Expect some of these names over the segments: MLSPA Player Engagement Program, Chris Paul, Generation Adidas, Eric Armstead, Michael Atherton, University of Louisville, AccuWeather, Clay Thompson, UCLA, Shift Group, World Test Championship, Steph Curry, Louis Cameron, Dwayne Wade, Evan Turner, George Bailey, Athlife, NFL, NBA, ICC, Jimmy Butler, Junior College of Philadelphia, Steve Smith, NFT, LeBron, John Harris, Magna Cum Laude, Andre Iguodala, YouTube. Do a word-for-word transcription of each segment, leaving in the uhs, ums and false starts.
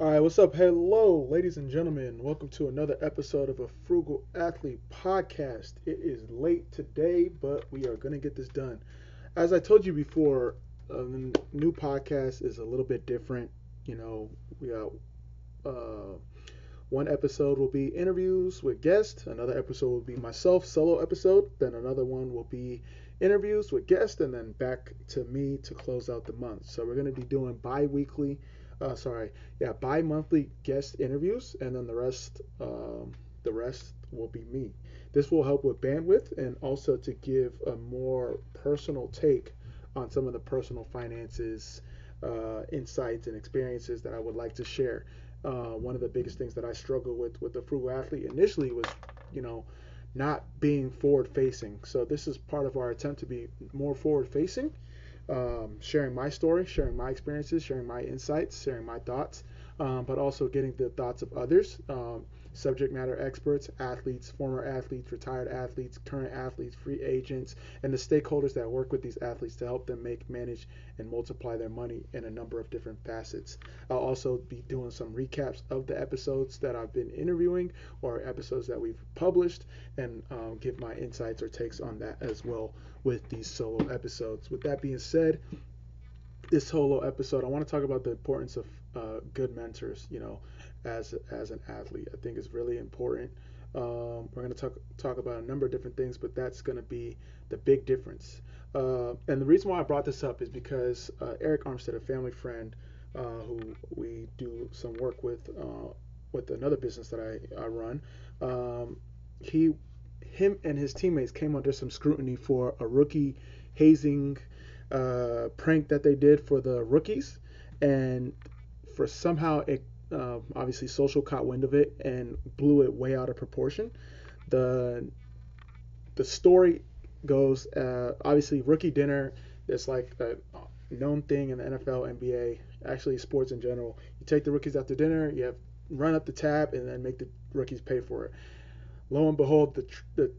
All right, what's up? Hello, ladies and gentlemen. Welcome to another episode of a Frugal Athlete podcast. It is late today, but we are going to get this done. As I told you before, uh, the new podcast is a little bit different. You know, we got uh, one episode will be interviews with guests. Another episode will be myself, solo episode. Then another one will be interviews with guests, and then back to me to close out the month. So we're going to be doing bi-weekly Uh, sorry, yeah, bi-monthly guest interviews, and then the rest, um, the rest will be me. This will help with bandwidth and also to give a more personal take on some of the personal finances, uh, insights, and experiences that I would like to share. Uh, one of the biggest things that I struggled with with the Frugal Athlete initially was, you know, not being forward-facing. So this is part of our attempt to be more forward-facing. Um, sharing my story, sharing my experiences, sharing my insights, sharing my thoughts, um, but also getting the thoughts of others, um, subject matter experts, athletes, former athletes, retired athletes, current athletes, free agents, and the stakeholders that work with these athletes to help them make, manage, and multiply their money in a number of different facets. I'll also be doing some recaps of the episodes that I've been interviewing or episodes that we've published, and um, give my insights or takes on that as well with these solo episodes. With that being said, this solo episode, I want to talk about the importance of uh, good mentors, you know, as as an athlete. I think it's really important. Um, we're going to talk talk about a number of different things, but that's going to be the big difference. Uh, and the reason why I brought this up is because uh, Eric Armstead, a family friend uh, who we do some work with, uh, with another business that I, I run, um, he him and his teammates came under some scrutiny for a rookie hazing uh, prank that they did for the rookies, and for somehow it uh, obviously social caught wind of it and blew it way out of proportion. The the story goes, uh, obviously rookie dinner is like a known thing in the N F L, N B A, actually sports in general. You take the rookies out to dinner, you have run up the tab, and then make the rookies pay for it. Lo and behold, the tr- the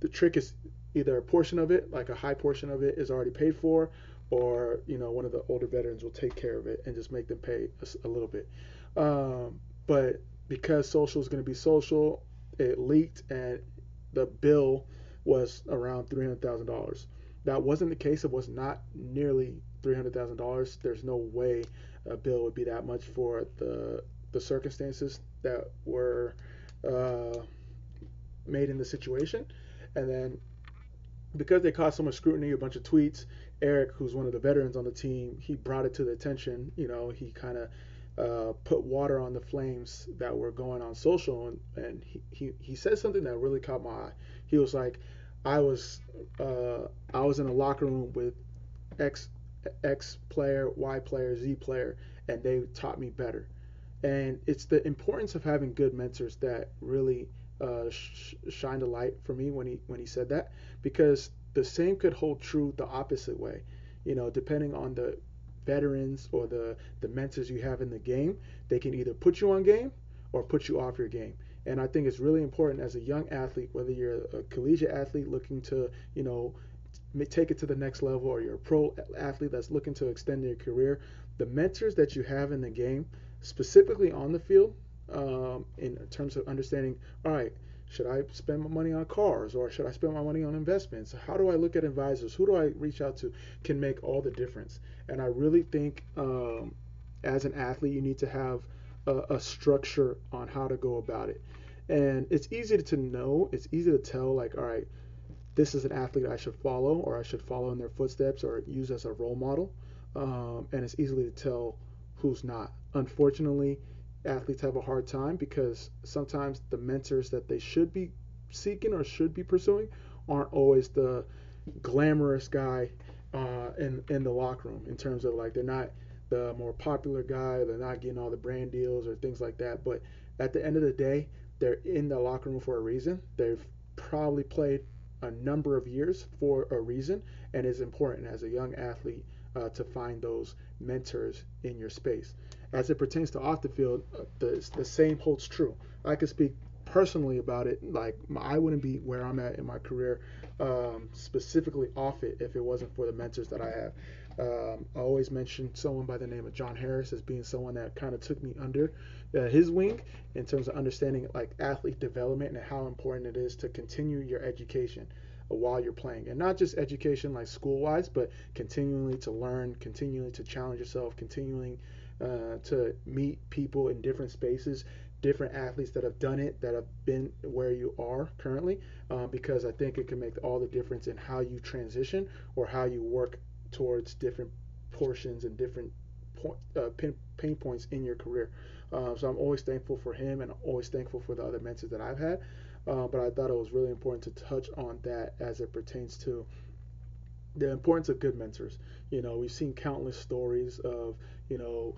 the trick is either a portion of it, like a high portion of it, is already paid for, or you know one of the older veterans will take care of it and just make them pay a, a little bit. Um, but because social is going to be social, it leaked, and the bill was around three hundred thousand dollars. That wasn't the case. It was not nearly three hundred thousand dollars. There's no way a bill would be that much for the the circumstances that were uh, made in the situation. And then because they caused so much scrutiny, a bunch of tweets, Eric, who's one of the veterans on the team, he brought it to the attention. You know, he kind of uh, put water on the flames that were going on social. And, and he, he, he said something that really caught my eye. He was like, I was uh, I was in a locker room with X, X player, Y player, Z player, and they taught me better. And it's the importance of having good mentors that really Uh, sh- shined a light for me when he when he said that, because the same could hold true the opposite way. You know, depending on the veterans or the the mentors you have in the game, they can either put you on game or put you off your game. And I think it's really important as a young athlete, whether you're a collegiate athlete looking to you know take it to the next level, or you're a pro athlete that's looking to extend your career, the mentors that you have in the game, specifically on the field, Um, in terms of understanding, all right, should I spend my money on cars, or should I spend my money on investments? How do I look at advisors? Who do I reach out to? Can make all the difference. And I really think um, as an athlete, you need to have a, a structure on how to go about it. And it's easy to know, it's easy to tell, like, all right, this is an athlete I should follow, or I should follow in their footsteps, or use as a role model. Um, and it's easy to tell who's not. Unfortunately, athletes have a hard time because sometimes the mentors that they should be seeking or should be pursuing aren't always the glamorous guy uh, in in the locker room, in terms of like they're not the more popular guy, they're not getting all the brand deals or things like that. But at the end of the day, they're in the locker room for a reason. They've probably played a number of years for a reason, and it's important as a young athlete uh, to find those mentors in your space. As it pertains to off the field, the, the same holds true. I could speak personally about it. Like, I wouldn't be where I'm at in my career, um, specifically off it, if it wasn't for the mentors that I have. Um, I always mention someone by the name of John Harris as being someone that kind of took me under uh, his wing in terms of understanding like athlete development and how important it is to continue your education while you're playing, and not just education like school-wise, but continually to learn, continually to challenge yourself, continuing uh, to meet people in different spaces, different athletes that have done it, that have been where you are currently, uh, because I think it can make all the difference in how you transition or how you work towards different portions and different point, uh, pin, pain points in your career. Uh, so I'm always thankful for him, and I'm always thankful for the other mentors that I've had. Uh, but I thought it was really important to touch on that as it pertains to the importance of good mentors. You know, we've seen countless stories of, you know,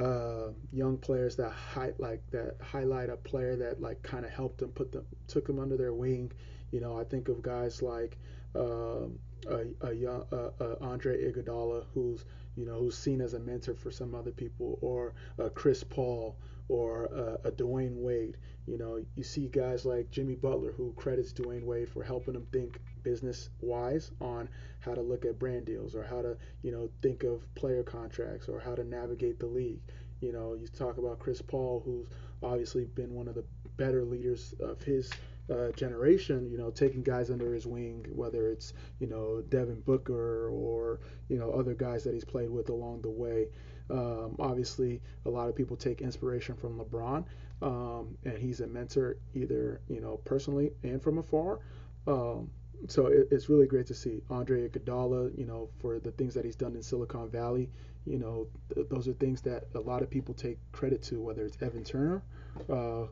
uh, young players that highlight like that highlight a player that like kind of helped them, put them, took them under their wing. You know, I think of guys like um, a, a young uh, uh, Andre Iguodala, who's you know who's seen as a mentor for some other people, or uh, Chris Paul, or uh, a Dwayne Wade. You know, you see guys like Jimmy Butler, who credits Dwayne Wade for helping him think business-wise on how to look at brand deals, or how to, you know, think of player contracts, or how to navigate the league. You know, you talk about Chris Paul, who's obviously been one of the better leaders of his uh, generation, you know, taking guys under his wing, whether it's, you know, Devin Booker or, you know, other guys that he's played with along the way. Um, obviously, a lot of people take inspiration from LeBron, um, and he's a mentor either, you know, personally and from afar. Um, so it, it's really great to see Andre Iguodala, you know, for the things that he's done in Silicon Valley. You know, th- those are things that a lot of people take credit to, whether it's Evan Turner, uh,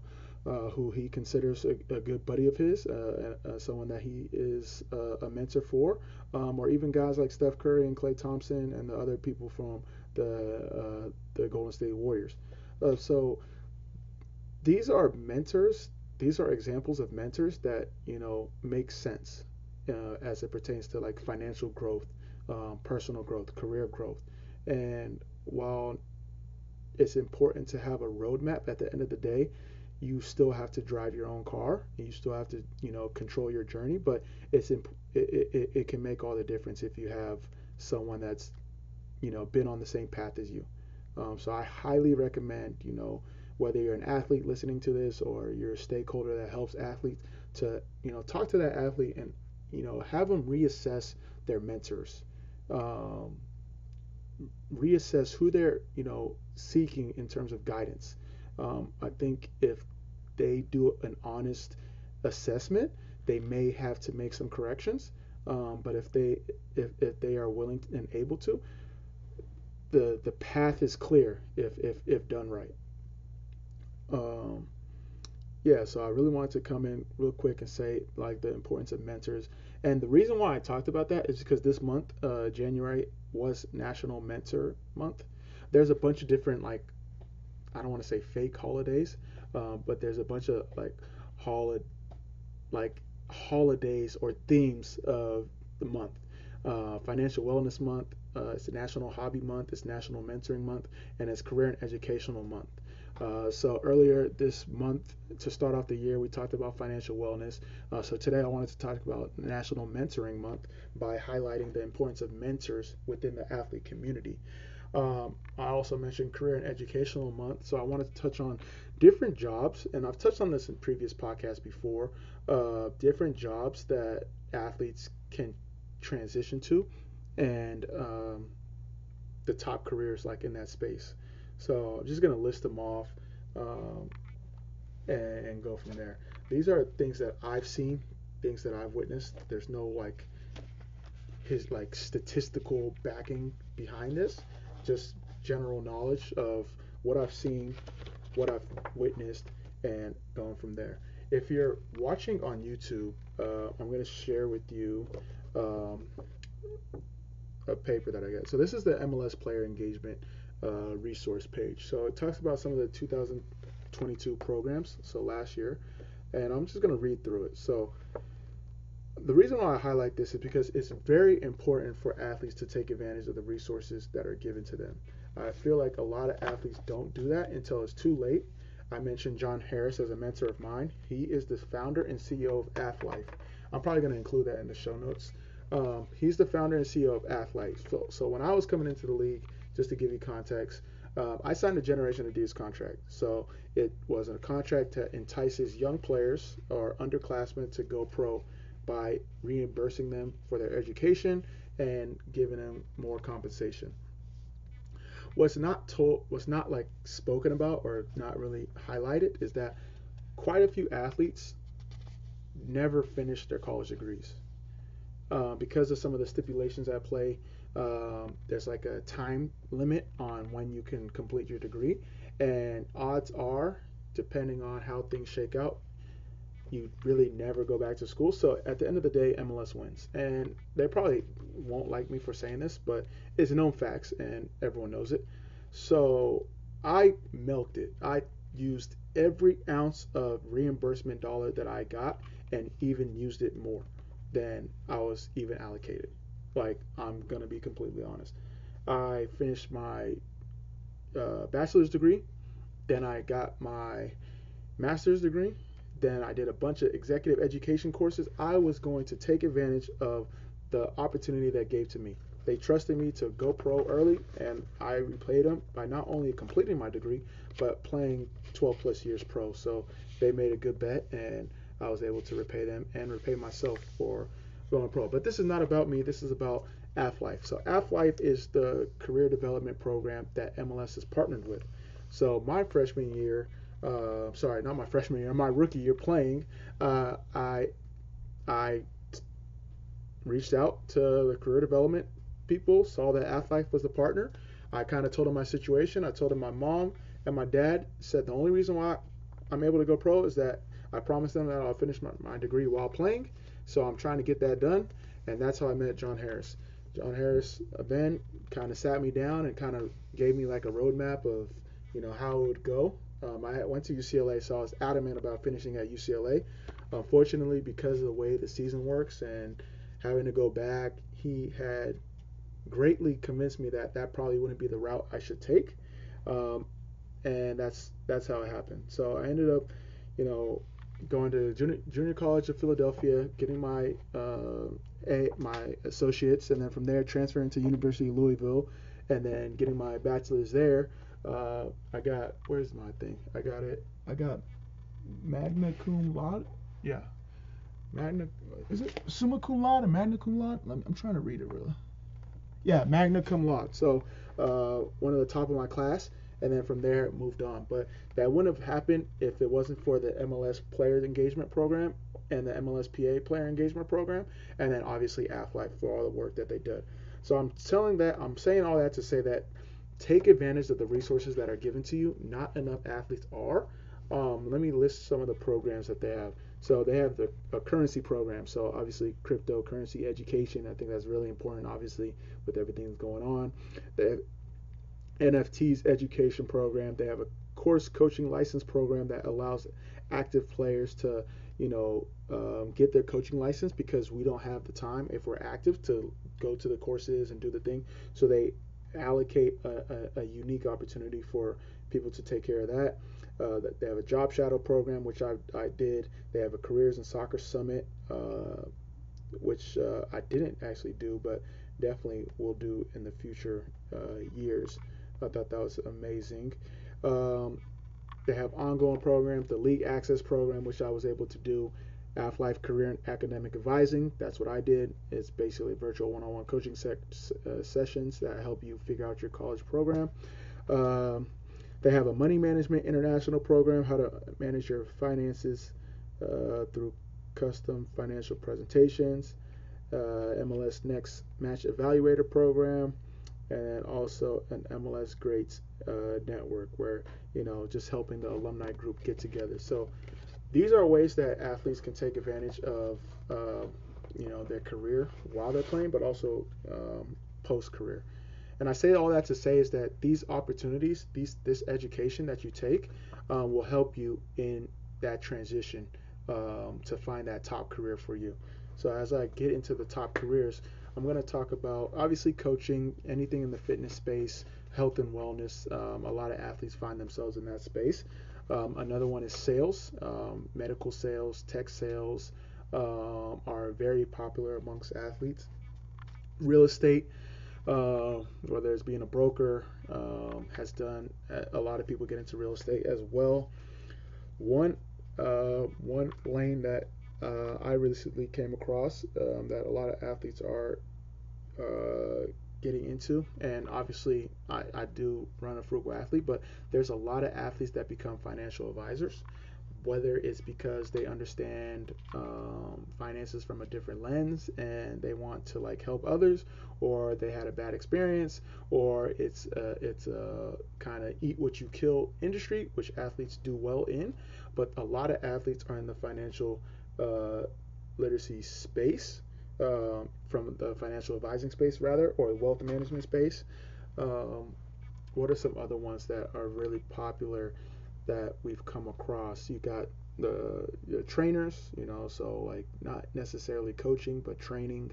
uh, who he considers a, a good buddy of his, uh, uh, someone that he is uh, a mentor for, um, or even guys like Steph Curry and Clay Thompson and the other people from the uh, the Golden State Warriors. Uh, so these are mentors. These are examples of mentors that, you know, make sense uh, as it pertains to like financial growth, um, personal growth, career growth. And while it's important to have a roadmap, at the end of the day, you still have to drive your own car, and you still have to, you know, control your journey. But it's imp- it, it it can make all the difference if you have someone that's, you know, been on the same path as you. Um, so I highly recommend, you know, whether you're an athlete listening to this or you're a stakeholder that helps athletes, to, you know, talk to that athlete and, you know, have them reassess their mentors, um, reassess who they're, you know, seeking in terms of guidance. Um, I think if they do an honest assessment, they may have to make some corrections. Um, but if they if, if they are willing and able to, the the path is clear if if, if done right. Um, yeah, so I really wanted to come in real quick and say like the importance of mentors. And the reason why I talked about that is because this month, uh, January, was National Mentor Month. There's a bunch of different, like, I don't want to say fake holidays, um, but there's a bunch of like holi- like holidays or themes of the month. Uh, Financial Wellness Month, uh, it's National Hobby Month, it's National Mentoring Month, and it's Career and Educational Month. Uh, so earlier this month, to start off the year, we talked about financial wellness. Uh, so today I wanted to talk about National Mentoring Month by highlighting the importance of mentors within the athlete community. Um, I also mentioned Career and Educational Month, so I wanted to touch on different jobs, and I've touched on this in previous podcasts before, uh, different jobs that athletes can transition to, and um, the top careers like in that space. So I'm just going to list them off um, and, and go from there. These are things that I've seen, things that I've witnessed. There's no like his like statistical backing behind this, just general knowledge of what I've seen, what I've witnessed, and going from there. If you're watching on YouTube, uh, I'm going to share with you um, a paper that I got. So this is the M L S Player Engagement Uh, resource page. So it talks about some of the two thousand twenty-two programs, so last year, and I'm just going to read through it. So the reason why I highlight this is because it's very important for athletes to take advantage of the resources that are given to them. I feel like a lot of athletes don't do that until it's too late. I mentioned John Harris as a mentor of mine. He is the founder and C E O of Athlife. I'm probably going to include that in the show notes. Um, he's the founder and C E O of Athlife. So, so when I was coming into the league, just to give you context, uh, I signed a Generation Adidas contract. So it was a contract that entices young players or underclassmen to go pro by reimbursing them for their education and giving them more compensation. What's not told, what's not like spoken about or not really highlighted is that quite a few athletes never finish their college degrees. Uh, because of some of the stipulations at play, um, there's like a time limit on when you can complete your degree, and odds are, depending on how things shake out, you really never go back to school. So at the end of the day, M L S wins, and they probably won't like me for saying this, but it's known facts and everyone knows it. So I milked it. I used every ounce of reimbursement dollar that I got, and even used it more than I was even allocated. Like, I'm gonna be completely honest. I finished my uh, bachelor's degree, then I got my master's degree, then I did a bunch of executive education courses. I was going to take advantage of the opportunity that gave to me. They trusted me to go pro early, and I replayed them by not only completing my degree, but playing twelve plus years pro. So they made a good bet, and I was able to repay them and repay myself for going pro. But this is not about me. This is about Athlife. So Athlife is the career development program that M L S is partnered with. So my freshman year, uh, sorry, not my freshman year, my rookie year playing, uh, I I reached out to the career development people, saw that Athlife was the partner. I kind of told them my situation. I told them my mom and my dad said the only reason why I'm able to go pro is that I promised them that I'll finish my, my degree while playing, so I'm trying to get that done, and that's how I met John Harris. John Harris then kind of sat me down and kind of gave me like a roadmap of, you know, how it would go. Um, I went to U C L A, so I was adamant about finishing at U C L A. Unfortunately, because of the way the season works and having to go back, he had greatly convinced me that that probably wouldn't be the route I should take, um, and that's that's how it happened. So I ended up, you know, going to junior, junior College of Philadelphia, getting my uh, a, my associates, and then from there transferring to University of Louisville, and then getting my bachelor's there. Uh, I got where's my thing? I got it. I got Magna Cum Laude. Yeah, Magna. Is it summa cum laude or Magna Cum Laude? I'm trying to read it really. Yeah, Magna Cum Laude. So uh, one of the top of my class. And then from there it moved on. But that wouldn't have happened if it wasn't for the M L S Player Engagement Program and the M L S P A Player Engagement Program, and then obviously Athlife for all the work that they did. So I'm telling that, I'm saying all that to say that take advantage of the resources that are given to you. Not enough athletes are. Um, let me list some of the programs that they have. So they have the a currency program. So obviously cryptocurrency education. I think that's really important, obviously, with everything that's going on. They have N F Ts education program. They have a course coaching license program that allows active players to, you know, um, get their coaching license, because we don't have the time if we're active to go to the courses and do the thing. So they allocate a, a, a unique opportunity for people to take care of that. Uh, they have a job shadow program, which I, I did. They have a careers in soccer summit, uh, which uh, I didn't actually do, but definitely will do in the future uh, years. I thought that was amazing. Um, they have ongoing programs, the League Access Program, which I was able to do. Athlife Career and Academic Advising, that's what I did. It's basically virtual one-on-one coaching sec uh, sessions that help you figure out your college program. Um, they have a Money Management International Program, how to manage your finances uh, through custom financial presentations. Uh, M L S Next Match Evaluator Program, and also an M L S Greats uh, network, where, you know, just helping the alumni group get together. So these are ways that athletes can take advantage of, uh, you know, their career while they're playing, but also um, post-career. And I say all that to say is that these opportunities, these this education that you take um, will help you in that transition um, to find that top career for you. So as I get into the top careers, I'm going to talk about obviously coaching, anything in the fitness space, health and wellness. Um, a lot of athletes find themselves in that space. Um, another one is sales. Um, medical sales, tech sales um, are very popular amongst athletes. real estate, uh, whether it's being a broker, um, has done a lot of people get into real estate as well. One uh, one lane that uh, I recently came across um, that a lot of athletes are uh, getting into, and obviously I, I do run a Frugal Athlete, but there's a lot of athletes that become financial advisors, whether it's because they understand um, finances from a different lens and they want to like help others, or they had a bad experience, or it's a, it's a kind of eat what you kill industry, which athletes do well in. But a lot of athletes are in the financial uh, literacy space, um, from the financial advising space rather, or wealth management space. Um, what are some other ones that are really popular that we've come across? You got the, the trainers, you know, so like not necessarily coaching, but training,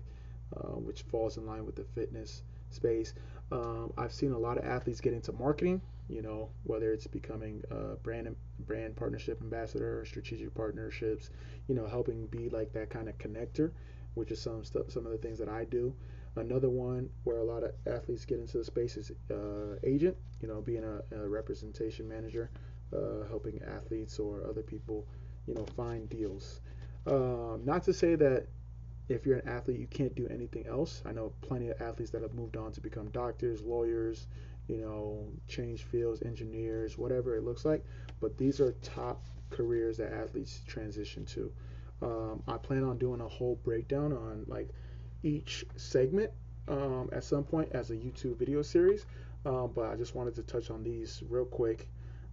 uh, which falls in line with the fitness space. Um, I've seen a lot of athletes get into marketing, you know, whether it's becoming a brand brand partnership ambassador, strategic partnerships, you know, helping be like that kind of connector, which is some stuff, some of the things that I do. Another one where a lot of athletes get into the space is uh, agent, you know, being a, a representation manager. Uh, helping athletes or other people, you know, find deals. Um, not to say that if you're an athlete, you can't do anything else. I know plenty of athletes that have moved on to become doctors, lawyers, you know, change fields, engineers, whatever it looks like. But these are top careers that athletes transition to. Um, I plan on doing a whole breakdown on like each segment um, at some point as a YouTube video series. Um, but I just wanted to touch on these real quick.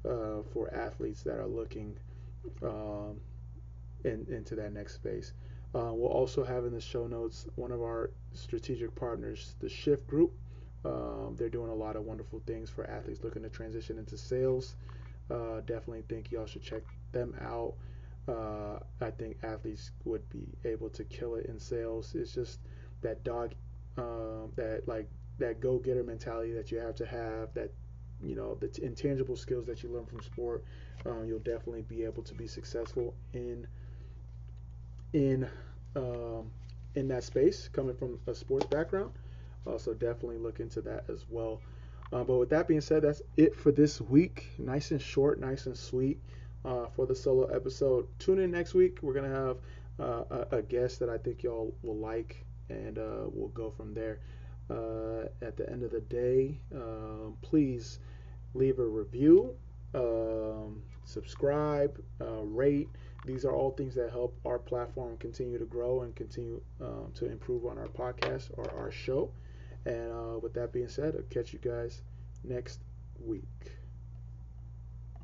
Uh, for athletes that are looking um, in, into that next space. Uh, we'll also have in the show notes one of our strategic partners, the Shift Group. Um, they're doing a lot of wonderful things for athletes looking to transition into sales. Uh, definitely think y'all should check them out. Uh, I think athletes would be able to kill it in sales. It's just that dog, uh, that like that go-getter mentality that you have to have, that you know, the t- intangible skills that you learn from sport. Um, you'll definitely be able to be successful in in um, in that space, coming from a sports background. Also, definitely look into that as well. Uh, but with that being said, that's it for this week. Nice and short, nice and sweet uh, for the solo episode. Tune in next week. We're gonna have uh, a, a guest that I think y'all will like, and uh, we'll go from there. Uh, at the end of the day, um, please leave a review, um, subscribe, uh, rate. These are all things that help our platform continue to grow and continue um, to improve on our podcast or our show. And uh, with that being said, I'll catch you guys next week.